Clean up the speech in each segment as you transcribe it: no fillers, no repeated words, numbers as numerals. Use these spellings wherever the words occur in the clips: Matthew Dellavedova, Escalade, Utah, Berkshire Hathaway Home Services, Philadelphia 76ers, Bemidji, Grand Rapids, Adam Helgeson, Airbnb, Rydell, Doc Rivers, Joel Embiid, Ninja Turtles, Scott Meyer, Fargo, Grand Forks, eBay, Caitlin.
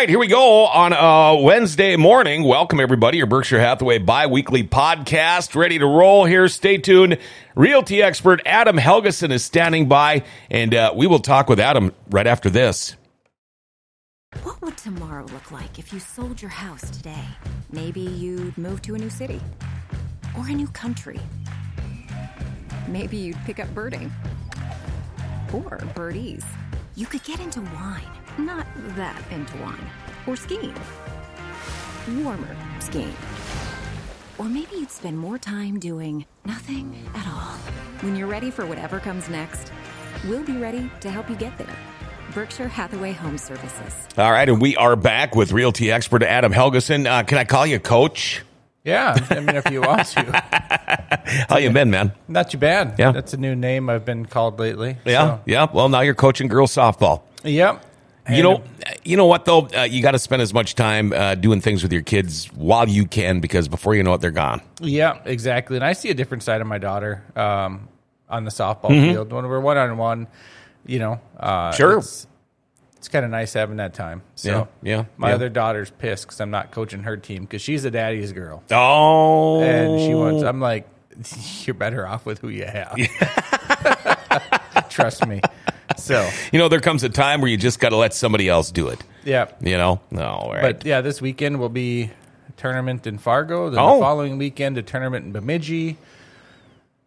right, here we go on a Wednesday morning. Welcome, everybody. Your Berkshire Hathaway bi-weekly podcast. Ready to roll here. Stay tuned. Realty expert Adam Helgeson is standing by, and we will talk with Adam right after this. What would tomorrow look like if you sold your house today? Maybe you'd move to a new city or a new country. Maybe you'd pick up birding or birdies. You could get into wine. Not that into wine. Or skiing. Warmer skiing. Or maybe you'd spend more time doing nothing at all. When you're ready for whatever comes next, we'll be ready to help you get there. Berkshire Hathaway Home Services. All right, and we are back with realty expert Adam Helgeson. Can I call you Coach? Yeah, I mean, if you want to. How you been, man? Not too bad. Yeah. That's a new name I've been called lately. Yeah, so. Yeah. Well, now you're coaching girls softball. Yep. You know what, though? You got to spend as much time doing things with your kids while you can, because before you know it, they're gone. Yeah, exactly. And I see a different side of my daughter on the softball field. When we're one-on-one, you know, it's kind of nice having that time. So my other daughter's pissed because I'm not coaching her team because she's a daddy's girl. Oh. And she wants, I'm like, you're better off with who you have. Yeah. Trust me. So, you know, there comes a time where you just got to let somebody else do it. Yeah. You know? All right. But, yeah, this weekend will be a tournament in Fargo. Then the following weekend, a tournament in Bemidji.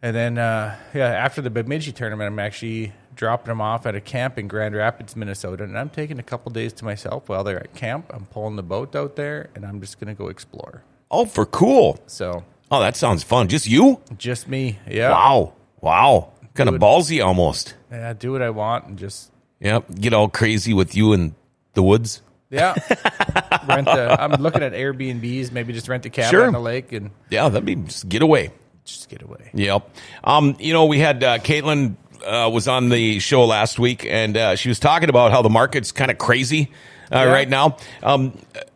And then, after the Bemidji tournament, I'm actually dropping them off at a camp in Grand Rapids, Minnesota. And I'm taking a couple days to myself while they're at camp. I'm pulling the boat out there, and I'm just going to go explore. Oh, for cool. So. Oh, that sounds fun. Just you? Just me, yeah. Wow. Kind of ballsy almost. Yeah, do what I want and just... Yep, get all crazy with you in the woods. Yeah. I'm looking at Airbnbs, maybe just rent a cabin on the lake. And yeah, that'd be just get away. Just get away. Yep. You know, we had Caitlin was on the show last week, and she was talking about how the market's kind of crazy right now.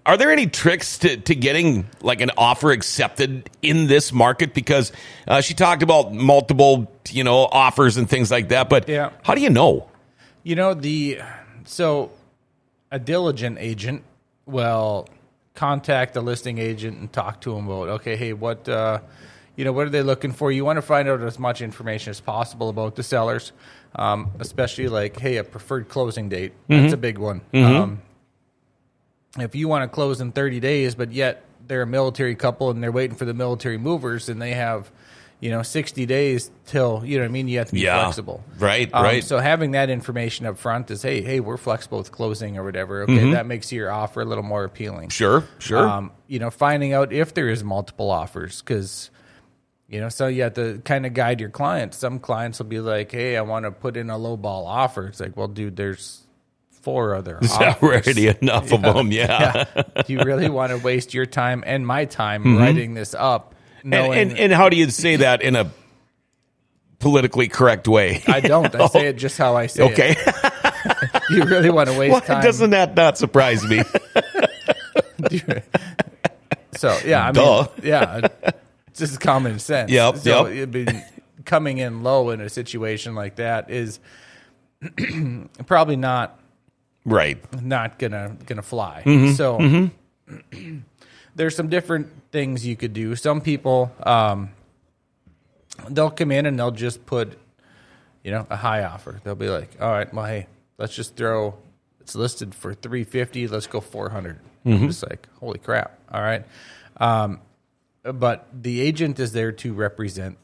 Are there any tricks to getting like an offer accepted in this market? Because she talked about multiple, you know, offers and things like that. But how do you know? You know, a diligent agent will contact the listing agent and talk to him about, okay, hey, what are they looking for? You want to find out as much information as possible about the sellers, especially like, hey, a preferred closing date. Mm-hmm. That's a big one. Mm-hmm. If you want to close in 30 days, but yet they're a military couple and they're waiting for the military movers and they have, you know, 60 days till, you know what I mean? You have to be flexible. Right, right. So having that information up front is, hey, we're flexible with closing or whatever. Okay, that makes your offer a little more appealing. Sure. You know, finding out if there is multiple offers because, you know, so you have to kind of guide your clients. Some clients will be like, hey, I want to put in a low ball offer. It's like, well, dude, there's 4 other offers. There's already enough of them, yeah. Do you really want to waste your time and my time writing this up? And how do you say that in a politically correct way? I don't. I say it just how I say it. Okay. You really want to waste time? Doesn't that not surprise me? So, yeah. I mean, yeah. It's just common sense. Yep, so coming in low in a situation like that is probably not... Right. Not gonna fly. Mm-hmm. So there's some different things you could do. Some people, they'll come in and they'll just put, you know, a high offer. They'll be like, all right, well, hey, let's just throw, it's listed for $350, let's go $400. Mm-hmm. I'm just like, holy crap. All right. But the agent is there to represent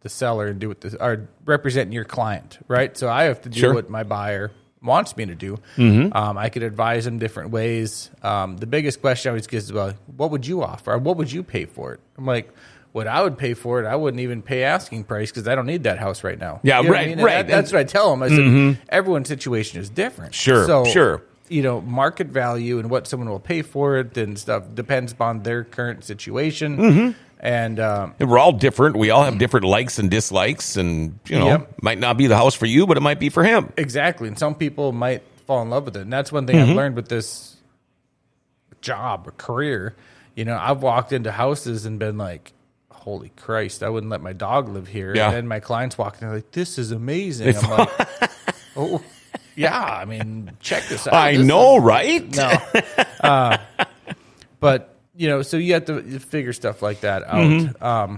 the seller and represent your client, right? So I have to do what my buyer wants me to do. I could advise them different ways. The biggest question I always get is, well, what would you offer? Or what would you pay for it? I'm like, what I would pay for it, I wouldn't even pay asking price because I don't need that house right now. Yeah, you know right, what I mean? Right. That's what I tell them. I said, everyone's situation is different. Sure. You know, market value and what someone will pay for it and stuff depends upon their current situation. And we're all different. We all have different likes and dislikes, and you know, might not be the house for you, but it might be for him. Exactly. And some people might fall in love with it. And that's one thing I've learned with this job or career. You know, I've walked into houses and been like, holy Christ, I wouldn't let my dog live here. Yeah. And then my clients walk in and they're like, this is amazing. I'm like, oh, Yeah, I mean, check this out. I know, right? No. But, you know, so you have to figure stuff like that out. Mm-hmm.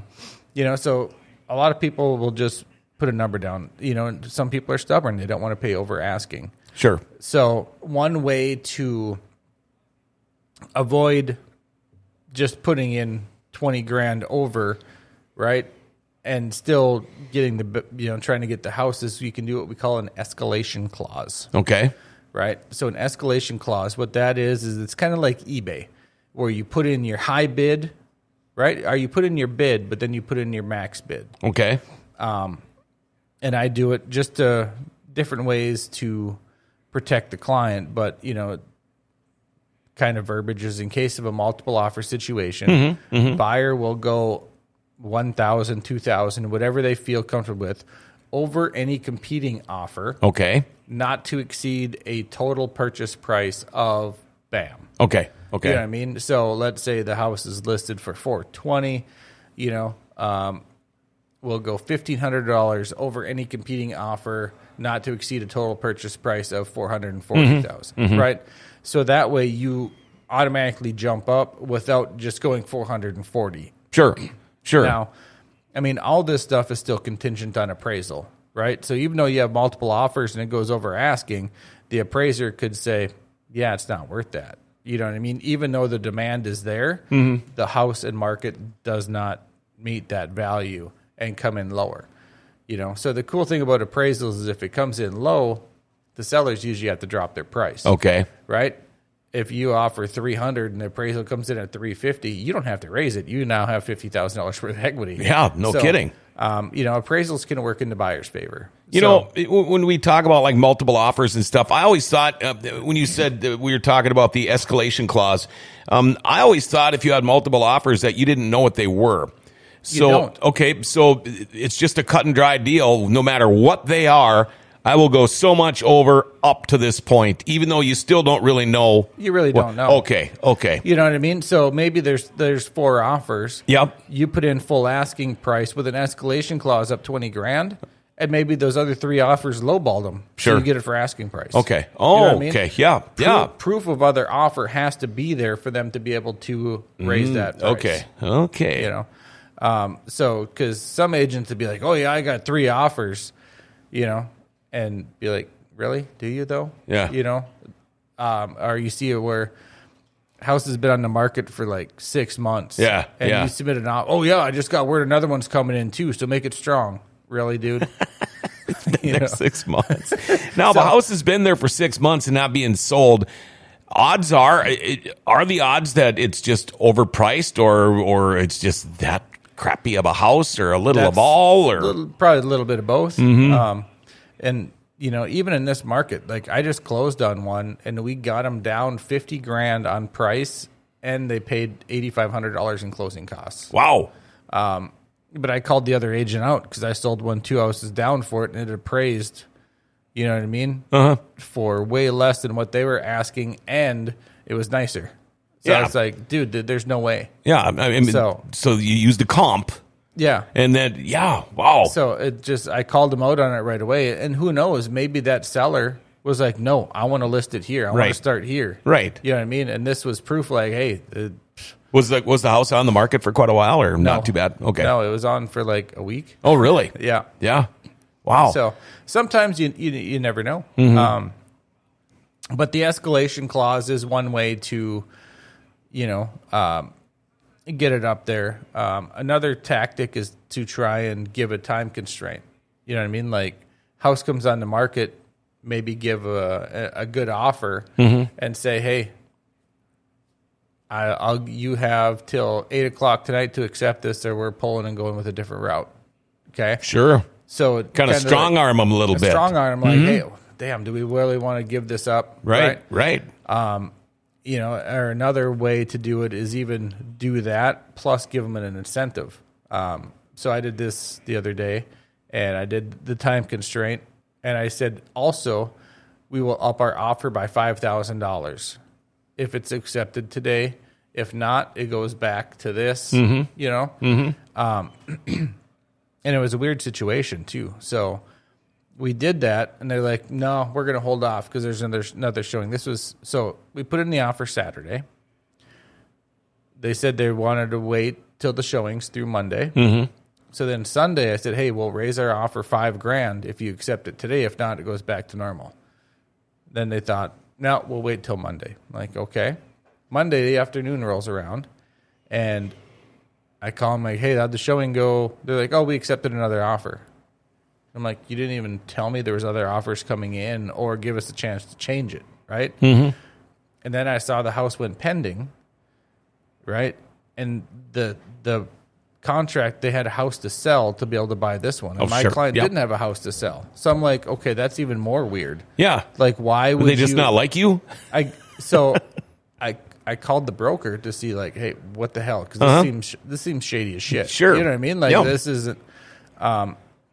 You know, so a lot of people will just put a number down. You know, and some people are stubborn. They don't want to pay over asking. Sure. So one way to avoid just putting in 20 grand over, right, and still getting the, you know, trying to get the house is you can do what we call an escalation clause. Okay. Right? So an escalation clause, what that is it's kind of like eBay where you put in your high bid, right? Or you put in your bid, but then you put in your max bid. Okay. And I do it just different ways to protect the client, but, you know, kind of verbiage is in case of a multiple offer situation, mm-hmm, mm-hmm. Buyer will go 1,000, 2,000, whatever they feel comfortable with, over any competing offer. Okay. Not to exceed a total purchase price of bam. Okay. Okay. You know what I mean? So let's say the house is listed for $420, you know, we'll go $1,500 over any competing offer, not to exceed a total purchase price of $440,000, mm-hmm, mm-hmm. Right? So that way you automatically jump up without just going $440,000. Sure. Sure. Now, I mean, all this stuff is still contingent on appraisal, right? So even though you have multiple offers and it goes over asking, the appraiser could say, yeah, it's not worth that. You know what I mean? Even though the demand is there, mm-hmm. the house and market does not meet that value and come in lower. You know, so the cool thing about appraisals is if it comes in low, the sellers usually have to drop their price. Okay. Right? If you offer $300 and the appraisal comes in at $350, you don't have to raise it. You now have $50,000 worth of equity. Yeah, no kidding. You know, appraisals can work in the buyer's favor. You know, when we talk about like multiple offers and stuff, I always thought when you said that we were talking about the escalation clause, I always thought if you had multiple offers that you didn't know what they were. So, okay, so it's just a cut and dry deal. No matter what they are, I will go so much over up to this point, even though you still don't really know. You really don't know. Okay. You know what I mean? So maybe there's four offers. Yep. You put in full asking price with an escalation clause up $20,000, and maybe those other three offers lowballed them. Sure. So you get it for asking price. Okay. Oh, you know what I mean? Okay. Yeah. Yeah. Proof of other offer has to be there for them to be able to raise that price. Okay. You know? So, because some agents would be like, oh, yeah, I got three offers, you know? And be like, really? Do you, though? Yeah. You know? Or you see it where house has been on the market for like 6 months. Yeah. And you submit an offer. Oh, yeah, I just got word another one's coming in, too, so make it strong. Really, dude? It's been there 6 months. Now, the house has been there for 6 months and not being sold. Odds are the odds that it's just overpriced or it's just that crappy of a house or a little of all? Or probably a little bit of both. Mm-hmm. And, you know, even in this market, like I just closed on one and we got them down $50,000 on price and they paid $8,500 in closing costs. Wow. But I called the other agent out because I sold one 2 houses down for it and it appraised, you know what I mean, for way less than what they were asking and it was nicer. So I was like, dude, there's no way. Yeah. I mean, so you use the comp. Yeah. And then, wow. So it just, I called them out on it right away. And who knows, maybe that seller was like, no, I want to list it here. I want to start here. Right. You know what I mean? And this was proof like, hey. Was the house on the market for quite a while or not too bad? Okay. No, it was on for like a week. Oh, really? Yeah. Yeah. Wow. So sometimes you never know. Mm-hmm. But the escalation clause is one way to, you know, get it up there. Another tactic is to try and give a time constraint. You know what I mean? Like house comes on the market, maybe give a good offer and say, hey, you have till 8:00 tonight to accept this or we're pulling and going with a different route. Okay. Sure. So it kind of strong arm them a little bit. Strong arm like, hey, damn, do we really want to give this up? Right. You know, or another way to do it is even do that plus give them an incentive. So I did this the other day, and I did the time constraint, and I said also we will up our offer by $5,000 if it's accepted today. If not, it goes back to this. Mm-hmm. You know, and it was a weird situation too. So we did that, and they're like, no, we're going to hold off because there's another showing. This was, so we put in the offer Saturday. They said they wanted to wait till the showings through Monday. Mm-hmm. So then Sunday, I said, hey, we'll raise our offer $5,000 if you accept it today. If not, it goes back to normal. Then they thought, no, we'll wait till Monday. I'm like, okay. Monday, the afternoon rolls around, and I call them like, hey, how'd the showing go? They're like, oh, we accepted another offer. I'm like, you didn't even tell me there was other offers coming in or give us a chance to change it, right? Mm-hmm. And then I saw the house went pending, right? And the contract, they had a house to sell to be able to buy this one. And my client didn't have a house to sell. So I'm like, okay, that's even more weird. Yeah. Like, why would they just not like you? I called the broker to see, like, hey, what the hell? Because this seems shady as shit. Sure. You know what I mean? Like, this isn't...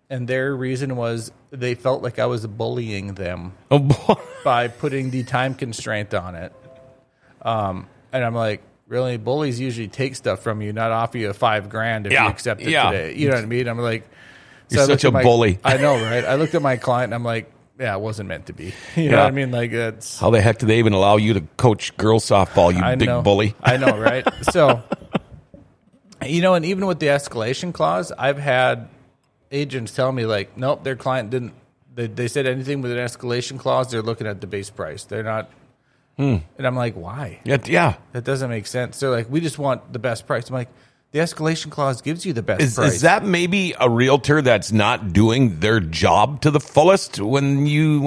And their reason was they felt like I was bullying them by putting the time constraint on it. And I'm like, really? Bullies usually take stuff from you, not offer you $5,000 if you accept it today. You know what I mean? I'm like... So you're such a bully. I know, right? I looked at my client, and I'm like, yeah, it wasn't meant to be. You know what I mean? Like, that's... How the heck do they even allow you to coach girls softball, you big bully? I know, right? So, you know, and even with the escalation clause, I've had... agents tell me, like, nope, their client didn't. They said anything with an escalation clause, they're looking at the base price. They're not. And I'm like, why? Yeah. That doesn't make sense. They're like, we just want the best price. I'm like, the escalation clause gives you the best price. Is that maybe a realtor that's not doing their job to the fullest when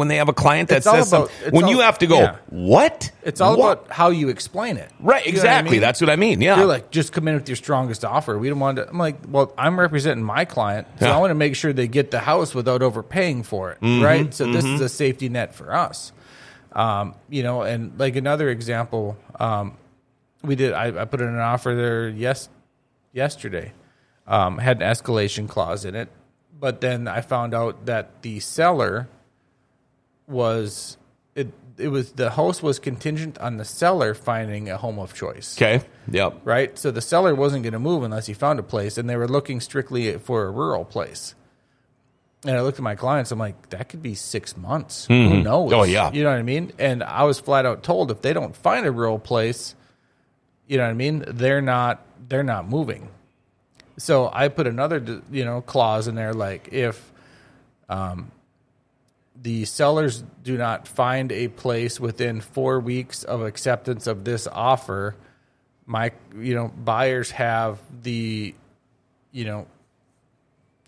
they have a client that says something? When you have to go, what? It's all about how you explain it. Right, exactly. What I mean? That's what I mean, yeah. You're like, just come in with your strongest offer. We don't want to... I'm like, well, I'm representing my client, so I want to make sure they get the house without overpaying for it, right? So this is a safety net for us. You know, and like another example, I put in an offer there yesterday, had an escalation clause in it, but then I found out that the seller was the house was contingent on the seller finding a home of choice. Okay. Yep. Right. So the seller wasn't going to move unless he found a place, and they were looking strictly for a rural place. And I looked at my clients. I'm like, that could be 6 months. Mm-hmm. Who knows? Oh yeah. You know what I mean? And I was flat out told if they don't find a rural place, you know what I mean, they're not moving. So I put another, you know, clause in there, like if the sellers do not find a place within 4 weeks of acceptance of this offer, my, you know, buyers have the, you know,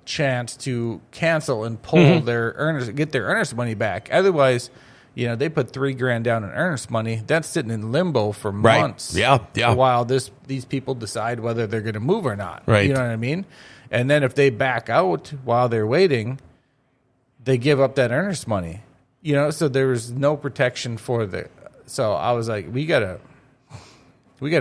chance to cancel and pull get their earnest money back. Otherwise, you know, they put $3,000 down in earnest money. That's sitting in limbo for months. Yeah, yeah. While these people decide whether they're going to move or not. Right. You know what I mean? And then if they back out while they're waiting, they give up that earnest money. You know, so there was no protection for the. So I was like, we gotta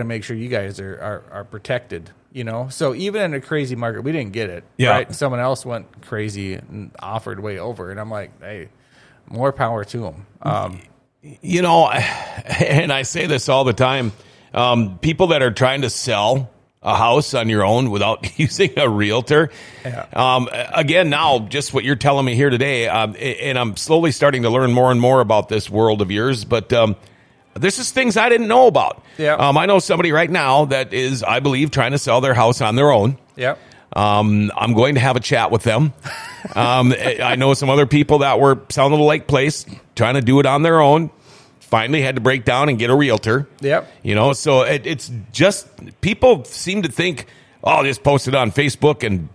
make sure you guys are protected. You know, so even in a crazy market, we didn't get it. Yeah. Right? Someone else went crazy and offered way over, and I'm like, hey. More power to them. You know, and I say this all the time, people that are trying to sell a house on your own without using a realtor. Yeah. Again, now, just what you're telling me here today, and I'm slowly starting to learn more and more about this world of yours, but this is things I didn't know about. Yeah. I know somebody right now that is, I believe, trying to sell their house on their own. Yeah. I'm going to have a chat with them. I know some other people that were selling the Lake Place, trying to do it on their own. Finally had to break down and get a realtor. Yep. You know, so it's just people seem to think, oh, I'll just post it on Facebook and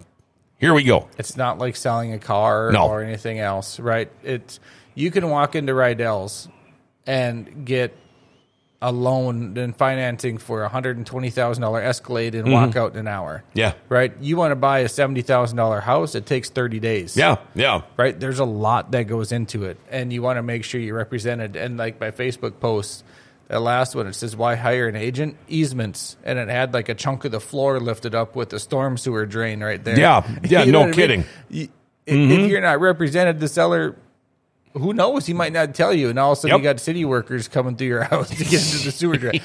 here we go. It's not like selling a car or anything else, right? You can walk into Rydell's and get a loan and financing for a $120,000 Escalade and walk out in an hour. Yeah. Right? You want to buy a $70,000 house, it takes 30 days. Yeah, yeah. Right? There's a lot that goes into it, and you want to make sure you're represented. And like my Facebook post, the last one, it says, why hire an agent? Easements. And it had like a chunk of the floor lifted up with a storm sewer drain right there. Yeah, yeah, you know no kidding. I mean? If you're not represented, the seller... Who knows? He might not tell you. And all of a sudden, you got city workers coming through your house to get into the sewer drain.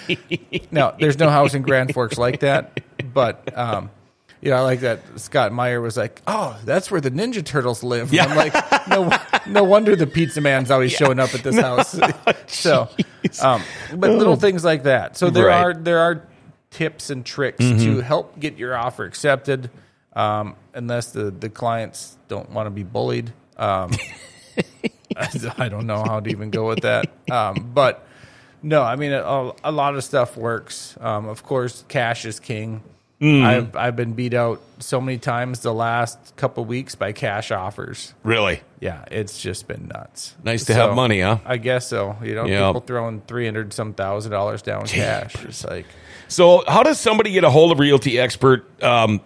Now, there's no house in Grand Forks like that. But You know, I like that Scott Meyer was like, oh, that's where the Ninja Turtles live. Yeah. I'm like, no wonder the pizza man's always showing up at this house. So, but little things like that. So there right. are tips and tricks to help get your offer accepted, unless the clients don't want to be bullied. I don't know how to even go with that. But no, I mean, a lot of stuff works. Of course, cash is king. I've been beat out so many times the last couple of weeks by cash offers. Really? Yeah, it's just been nuts. Nice to have money, huh? I guess so. You know, people throwing $300,000 down cash. It's like, so how does somebody get a hold of realty expert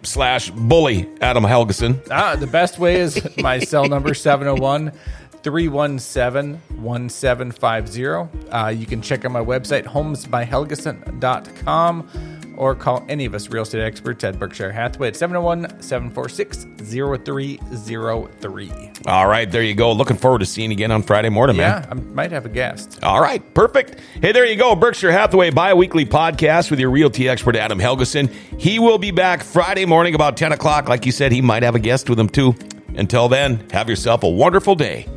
slash bully Adam Helgeson? The best way is my cell number 701-317-1750. You can check out my website, homesbyhelgeson.com. Or call any of us real estate experts at Berkshire Hathaway at 701-746-0303. All right, there you go. Looking forward to seeing you again on Friday morning, man. Yeah, I might have a guest. All right, perfect. Hey, there you go. Berkshire Hathaway Biweekly Podcast with your realty expert, Adam Helgeson. He will be back Friday morning about 10 o'clock. Like you said, he might have a guest with him, too. Until then, have yourself a wonderful day.